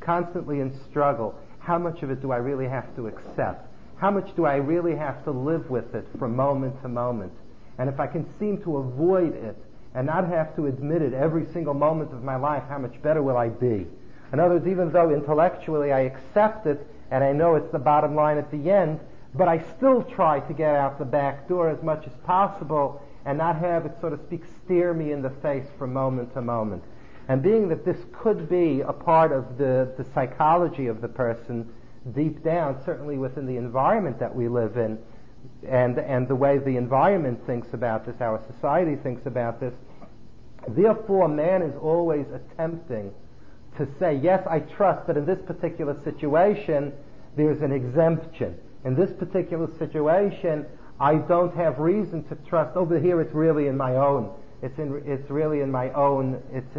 Constantly in struggle. How much of it do I really have to accept? How much do I really have to live with it from moment to moment? And if I can seem to avoid it and not have to admit it every single moment of my life, how much better will I be? In other words, even though intellectually I accept it and I know it's the bottom line at the end, but I still try to get out the back door as much as possible and not have it, so to speak, steer me in the face from moment to moment. And being that this could be a part of the psychology of the person deep down, certainly within the environment that we live in, and the way the environment thinks about this, our society thinks about this, therefore man is always attempting to say, yes, I trust, but in this particular situation there's an exemption. In this particular situation I don't have reason to trust. Over here it's really in my own. It's in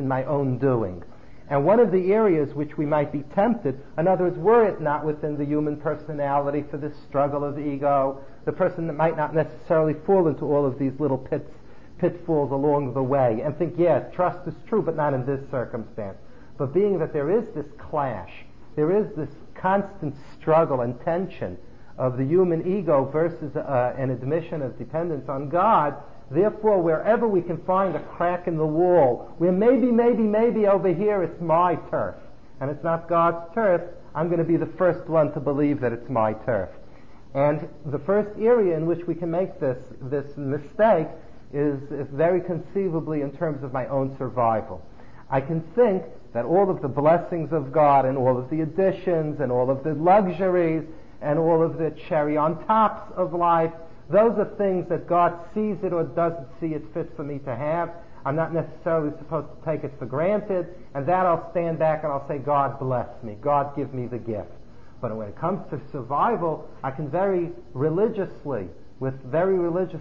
my own doing. And one of the areas which we might be tempted, in other words, were it not within the human personality for this struggle of the ego, the person that might not necessarily fall into all of these little pitfalls along the way and think, yes, trust is true, but not in this circumstance. But being that there is this clash, there is this constant struggle and tension of the human ego versus an admission of dependence on God, therefore, wherever we can find a crack in the wall, where maybe over here it's my turf, and it's not God's turf, I'm going to be the first one to believe that it's my turf. And the first area in which we can make this mistake is very conceivably in terms of my own survival. I can think that all of the blessings of God and all of the additions and all of the luxuries and all of the cherry on tops of life, those are things that God sees it or doesn't see it fit for me to have. I'm not necessarily supposed to take it for granted, and that I'll stand back and I'll say, God bless me. God give me the gift. But when it comes to survival, I can very religiously, with very religious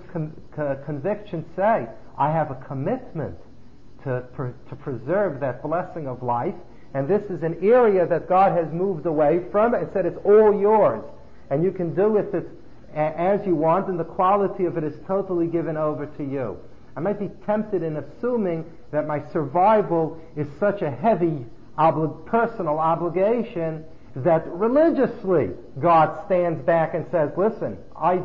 conviction, say I have a commitment to preserve that blessing of life, and this is an area that God has moved away from and said it's all yours, and you can do with it as you want, and the quality of it is totally given over to you. I might be tempted in assuming that my survival is such a heavy personal obligation that religiously God stands back and says, listen, I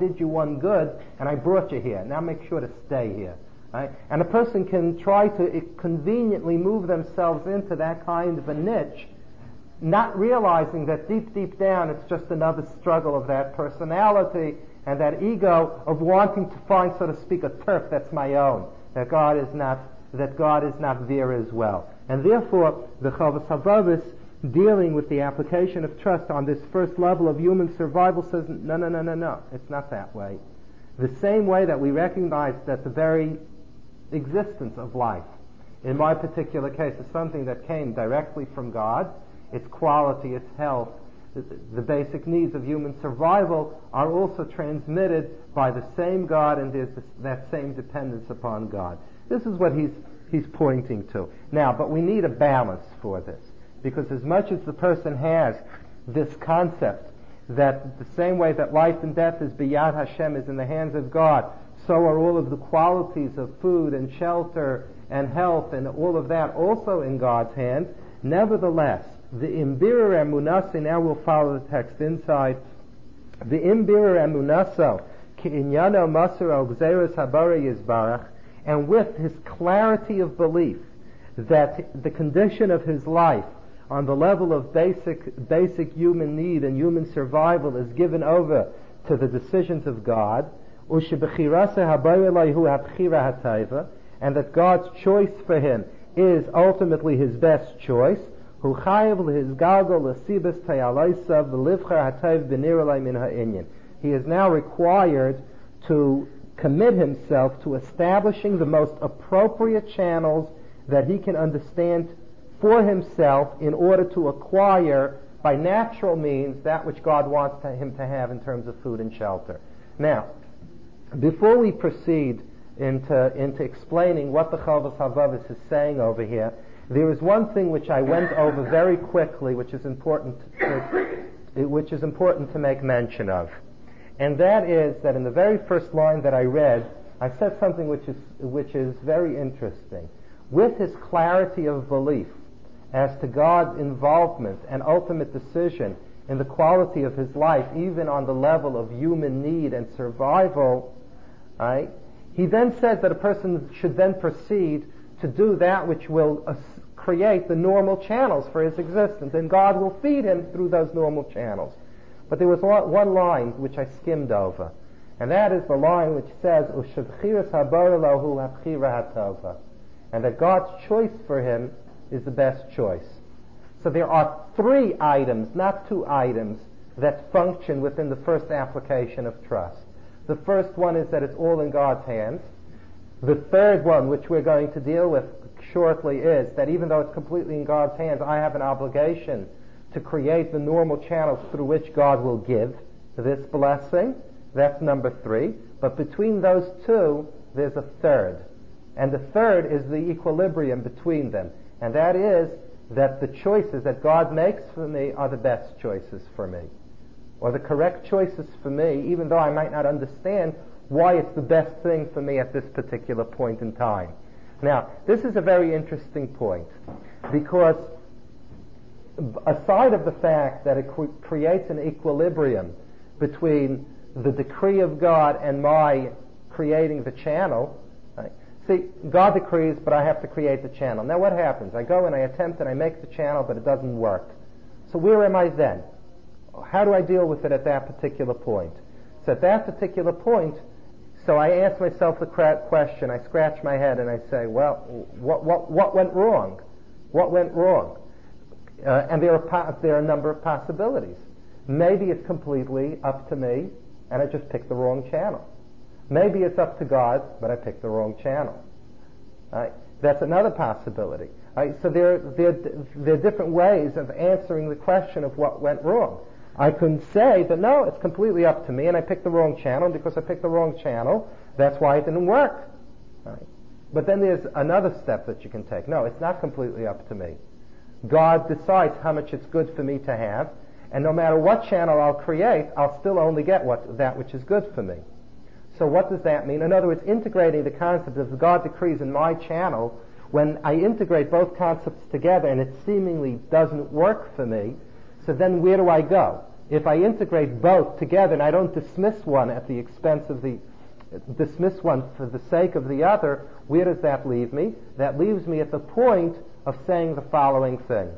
did you one good and I brought you here. Now make sure to stay here. Right? And a person can try to conveniently move themselves into that kind of a niche, not realizing that deep, deep down it's just another struggle of that personality and that ego of wanting to find, so to speak, a turf that's my own, that God is not there as well. And therefore, the Chovos HaLevavos, dealing with the application of trust on this first level of human survival, says, no, it's not that way. The same way that we recognize that the very existence of life, in my particular case, is something that came directly from God, its quality, its health, the basic needs of human survival are also transmitted by the same God, and there's that same dependence upon God. This is what he's pointing to. Now, but we need a balance for this, because as much as the person has this concept that the same way that life and death is beyond Hashem, is in the hands of God, so are all of the qualities of food and shelter and health and all of that also in God's hand. Nevertheless, the imbirer and munasa, now we'll follow the text inside. The imbirer and munasa, ki inyano maser al gzeres habara yizbarach, and with his clarity of belief that the condition of his life on the level of basic human need and human survival is given over to the decisions of God, and that God's choice for him is ultimately his best choice, he is now required to commit himself to establishing the most appropriate channels that he can understand for himself in order to acquire by natural means that which God wants him to have in terms of food and shelter. Now, before we proceed into explaining what the Chovos HaLevavos is saying over here, there is one thing which I went over very quickly, which is important to make mention of, and that is that in the very first line that I read, I said something which is very interesting. With his clarity of belief as to God's involvement and ultimate decision in the quality of his life, even on the level of human need and survival, right? He then says that a person should then proceed to do that which will create the normal channels for his existence, and God will feed him through those normal channels. But there was one line which I skimmed over, and that is the line which says, "Ushevchiras habara lahu habchira hatova," and that God's choice for him is the best choice. So there are three items, not two items, that function within the first application of trust. The first one is that it's all in God's hands. The third one, which we're going to deal with shortly, is that even though it's completely in God's hands, I have an obligation to create the normal channels through which God will give this blessing. That's number three. But between those two, there's a third. And the third is the equilibrium between them. And that is that the choices that God makes for me are the best choices for me, or the correct choices for me, even though I might not understand why it's the best thing for me at this particular point in time. Now, this is a very interesting point, because aside of the fact that it creates an equilibrium between the decree of God and my creating the channel, right? See, God decrees, but I have to create the channel. Now what happens? I go and I attempt and I make the channel, but it doesn't work. So where am I then? How do I deal with it at that particular point? So at that particular point, so I ask myself the question, I scratch my head and I say, well, what went wrong? What went wrong? And there are a number of possibilities. Maybe it's completely up to me and I just picked the wrong channel. Maybe it's up to God, but I picked the wrong channel. Right? That's another possibility. Right? So there are different ways of answering the question of what went wrong. I can say that, no, it's completely up to me, and I picked the wrong channel, and because I picked the wrong channel, that's why it didn't work. Right? But then there's another step that you can take. No, it's not completely up to me. God decides how much it's good for me to have, and no matter what channel I'll create, I'll still only get that which is good for me. So what does that mean? In other words, integrating the concept of God decrees in my channel, when I integrate both concepts together and it seemingly doesn't work for me, so then where do I go? If I integrate both together and I don't dismiss one at the expense of dismiss one for the sake of the other, where does that leave me? That leaves me at the point of saying the following thing.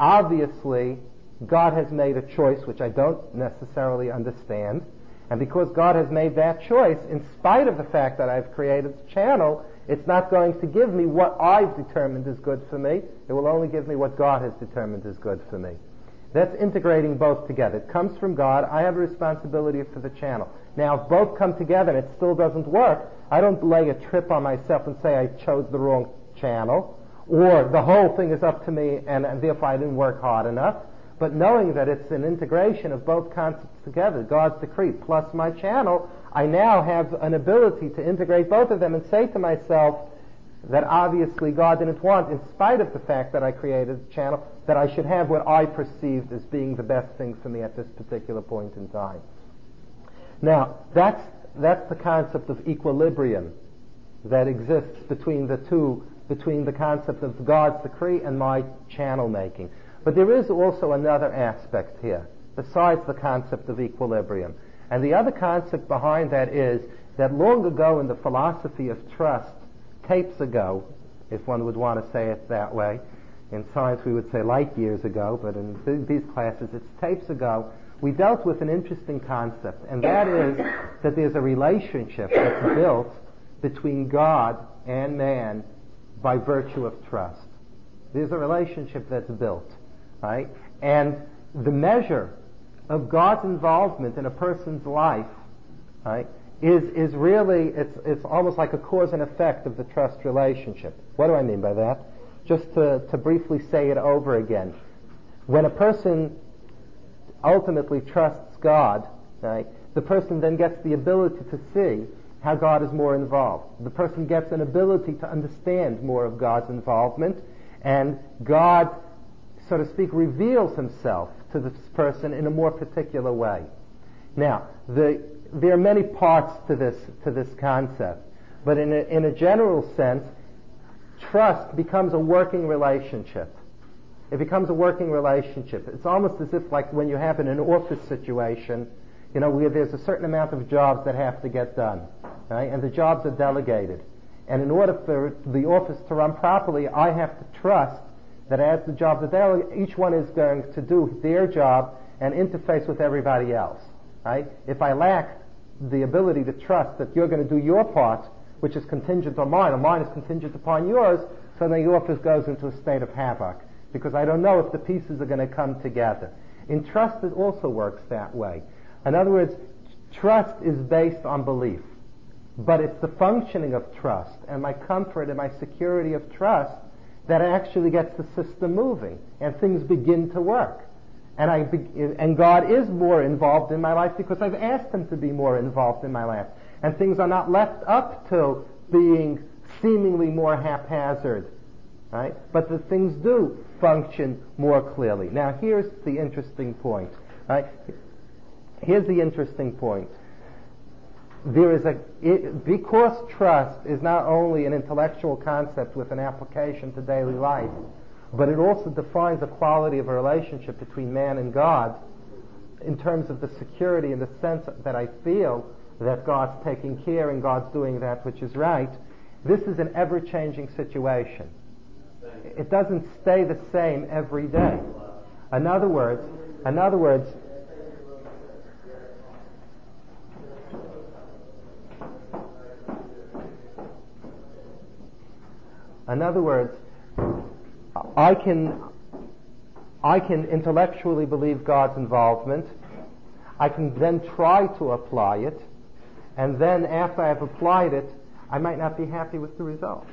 Obviously, God has made a choice which I don't necessarily understand, and because God has made that choice, in spite of the fact that I've created the channel, it's not going to give me what I've determined is good for me. It will only give me what God has determined is good for me. That's integrating both together. It comes from God. I have a responsibility for the channel. Now, if both come together and it still doesn't work, I don't lay a trip on myself and say I chose the wrong channel, or the whole thing is up to me and therefore I didn't work hard enough. But knowing that it's an integration of both concepts together, God's decree plus my channel, I now have an ability to integrate both of them and say to myself that obviously God didn't want, in spite of the fact that I created the channel, that I should have what I perceived as being the best thing for me at this particular point in time. Now, that's the concept of equilibrium that exists between the concept of God's decree and my channel making. But there is also another aspect here, besides the concept of equilibrium. And the other concept behind that is that long ago in the philosophy of trust, tapes ago, if one would want to say it that way, in science we would say light years ago, but in these classes it's tapes ago, we dealt with an interesting concept, and that is that there's a relationship that's built between God and man by virtue of trust. There's a relationship that's built, right? And the measure of God's involvement in a person's life, right, is really, it's almost like a cause and effect of the trust relationship. What do I mean by that? Just to briefly say it over again. When a person ultimately trusts God, right, the person then gets the ability to see how God is more involved. The person gets an ability to understand more of God's involvement, and God, so to speak, reveals himself to this person in a more particular way. Now, there are many parts to this concept, but in a general sense, trust becomes a working relationship. It becomes a working relationship. It's almost as if like when you have in an office situation, you know, where there's a certain amount of jobs that have to get done, right? And the jobs are delegated. And in order for the office to run properly, I have to trust that as the jobs are delegated, each one is going to do their job and interface with everybody else, right? If I lack the ability to trust that you're going to do your part, which is contingent on mine, or mine is contingent upon yours, so then the office goes into a state of havoc, because I don't know if the pieces are going to come together. In trust, it also works that way. In other words, trust is based on belief, but it's the functioning of trust and my comfort and my security of trust that actually gets the system moving and things begin to work. And God is more involved in my life because I've asked him to be more involved in my life. And things are not left up to being seemingly more haphazard, right? But the things do function more clearly. Now, here's the interesting point, right? Here's the interesting point. Because trust is not only an intellectual concept with an application to daily life, but it also defines the quality of a relationship between man and God in terms of the security and the sense that I feel that God's taking care and God's doing that which is right. This is an ever-changing situation. It doesn't stay the same every day. In other words, I can intellectually believe God's involvement. I can then try to apply it, and then after I have applied it, I might not be happy with the result.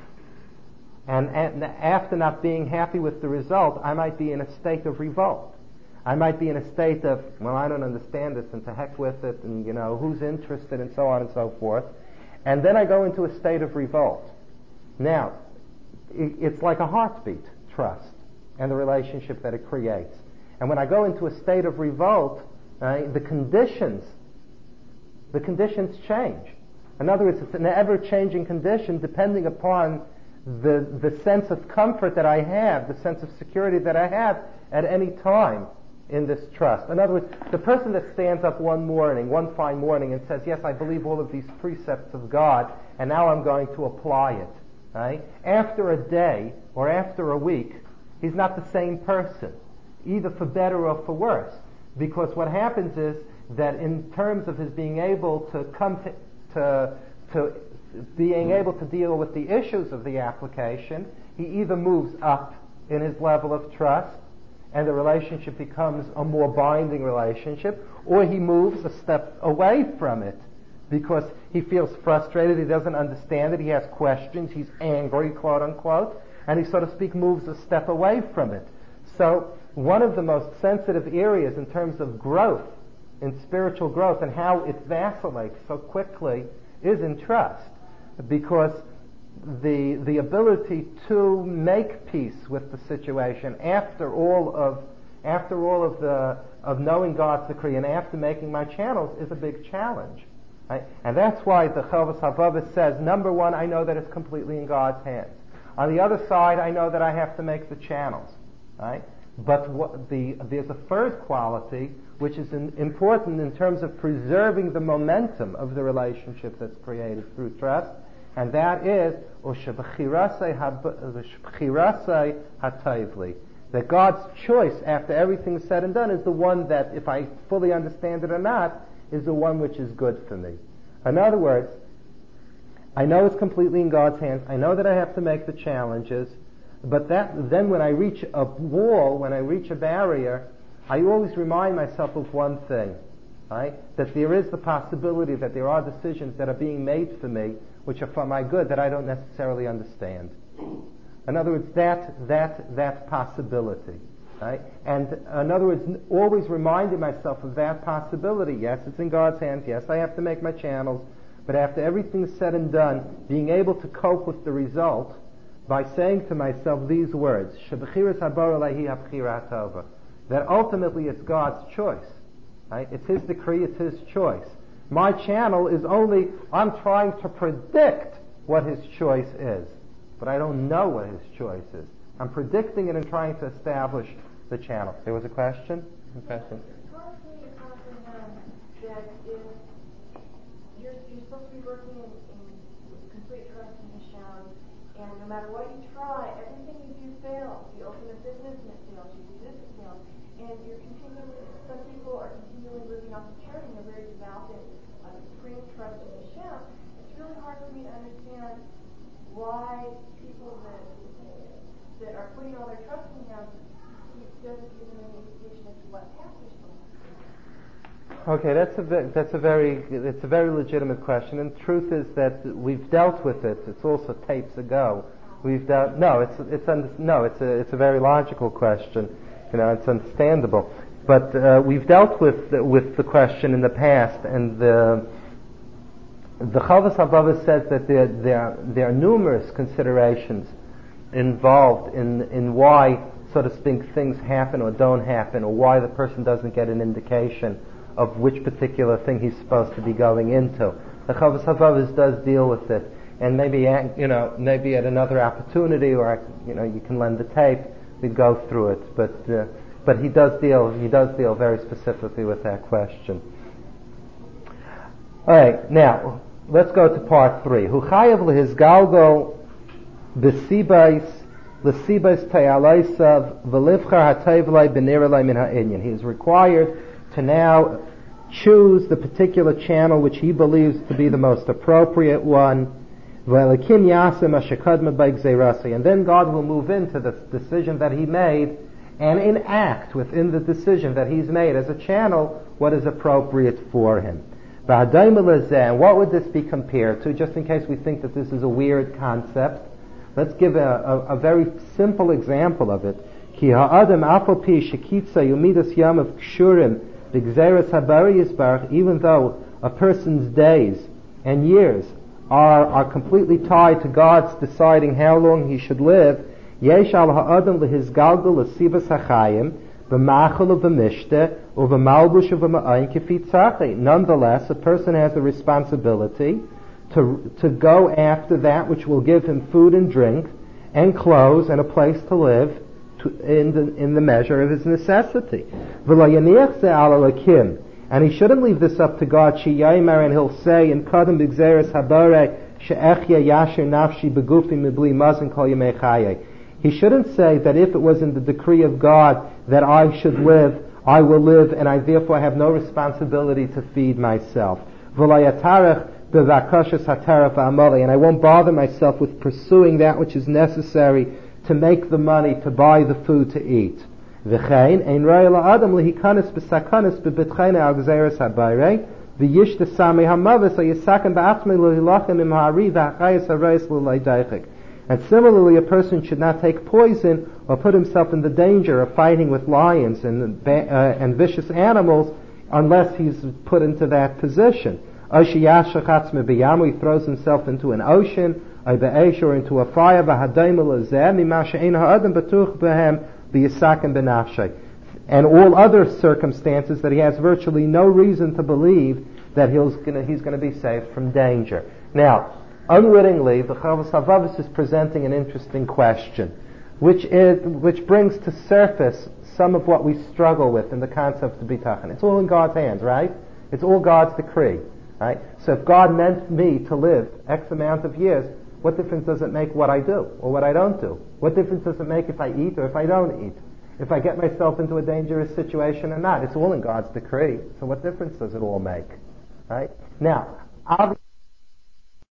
And after not being happy with the result, I might be in a state of revolt. I might be in a state of, well, I don't understand this, and to heck with it, and, you know, who's interested, and so on and so forth. And then I go into a state of revolt. Now, it's like a heartbeat, trust, and the relationship that it creates. And when I go into a state of revolt, the conditions change. In other words, it's an ever-changing condition depending upon the sense of comfort that I have, the sense of security that I have at any time in this trust. In other words, the person that stands up one fine morning and says, yes, I believe all of these precepts of God, and now I'm going to apply it. Right? After a day or after a week, he's not the same person, either for better or for worse. Because what happens is that in terms of his being able to come to being able to deal with the issues of the application, he either moves up in his level of trust and the relationship becomes a more binding relationship, or he moves a step away from it because he feels frustrated, he doesn't understand it, he has questions, he's angry, quote unquote, and he, so to speak, moves a step away from it. So one of the most sensitive areas in terms of growth, in spiritual growth, and how it vacillates so quickly is in trust, because the ability to make peace with the situation after all of knowing God's decree and after making my channels is a big challenge. Right? And that's why the Chovos HaLevavos says, number one, I know that it's completely in God's hands. On the other side, I know that I have to make the channels. Right? But there's a third quality which is important in terms of preserving the momentum of the relationship that's created through trust, and that is that God's choice after everything is said and done is the one that, if I fully understand it or not, is the one which is good for me. In other words, I know it's completely in God's hands, I know that I have to make the challenges, but then when I reach a wall, when I reach a barrier, I always remind myself of one thing, right? That there is the possibility that there are decisions that are being made for me which are for my good that I don't necessarily understand. In other words, that possibility, right? And in other words, always reminding myself of that possibility. Yes, it's in God's hands. Yes, I have to make my channels. But after everything's said and done, being able to cope with the result by saying to myself these words, that ultimately it's God's choice. Right? It's His decree, it's His choice. My channel is only, I'm trying to predict what His choice is, but I don't know what His choice is. I'm predicting it and trying to establish the channel. There was a question? Question. That if you're supposed to be working in complete trust in Hashem, and no matter what you try, everything you do fails. You open a business and it fails. You do this, it fails. And you're continually, some people are continually moving off the charity and they're very devout in supreme trust in Hashem. It's really hard for me to understand why people that are putting all their trust in Him, it doesn't give them any indication as to what path they're supposed to do. Okay, that's a very legitimate question. And the truth is that we've dealt with it. It's also tapes ago. It's a very logical question. You know, it's understandable. But we've dealt with the question in the past, and the Chovos HaLevavos says that there are numerous considerations involved in why, so to speak, things happen or don't happen, or why the person doesn't get an indication of which particular thing he's supposed to be going into. The Chovos HaLevavos does deal with it, and maybe at another opportunity, or you can lend the tape, we'd go through it. But he does deal very specifically with that question. All right, now let's go to part 3. Hu chayav lehizgalgol b'sibais l'sibais te'alaysav v'livchar hatayvlei b'nirelei min ha'inyan. He is required to now choose the particular channel which he believes to be the most appropriate one. And then God will move into the decision that He made and enact within the decision that He's made as a channel what is appropriate for Him. And what would this be compared to? Just in case we think that this is a weird concept, Let's give a very simple example of it. Ki ha'adam afal pi shekitza yumidas yam of kshurim b'gzeres habari yisbarach, even though a person's days and years are completely tied to God's deciding how long he should live, yesh al ha'adam lehizgalgal l'sivas ha'chayim b'machal of v'mishteh u'v'malbush of v'ma'ayin k'fitzachi. Nonetheless, a person has a responsibility to go after that which will give him food and drink and clothes and a place to live in the measure of his necessity. And he shouldn't leave this up to God. And he'll say, in Kadam B'Gzeres Habare She'echya Yashir Nafshi B'Gufi Mibli Mazin Kol Yemei Chaye. He shouldn't say that if it was in the decree of God that I should live, I will live, and I therefore have no responsibility to feed myself. And I won't bother myself with pursuing that which is necessary to make the money, to buy the food to eat. And similarly, a person should not take poison or put himself in the danger of fighting with lions and vicious animals unless he's put into that position. He throws himself into an ocean, or into a fire, and all other circumstances that he has virtually no reason to believe that he's going to be saved from danger. Now, unwittingly, the Chovos HaLevavos is presenting an interesting question, which brings to surface some of what we struggle with in the concept of bitachon. It's all in God's hands, right? It's all God's decree. Right? So if God meant me to live X amount of years, what difference does it make what I do or what I don't do? What difference does it make if I eat or if I don't eat? If I get myself into a dangerous situation or not? It's all in God's decree. So what difference does it all make? Right? Now, obviously,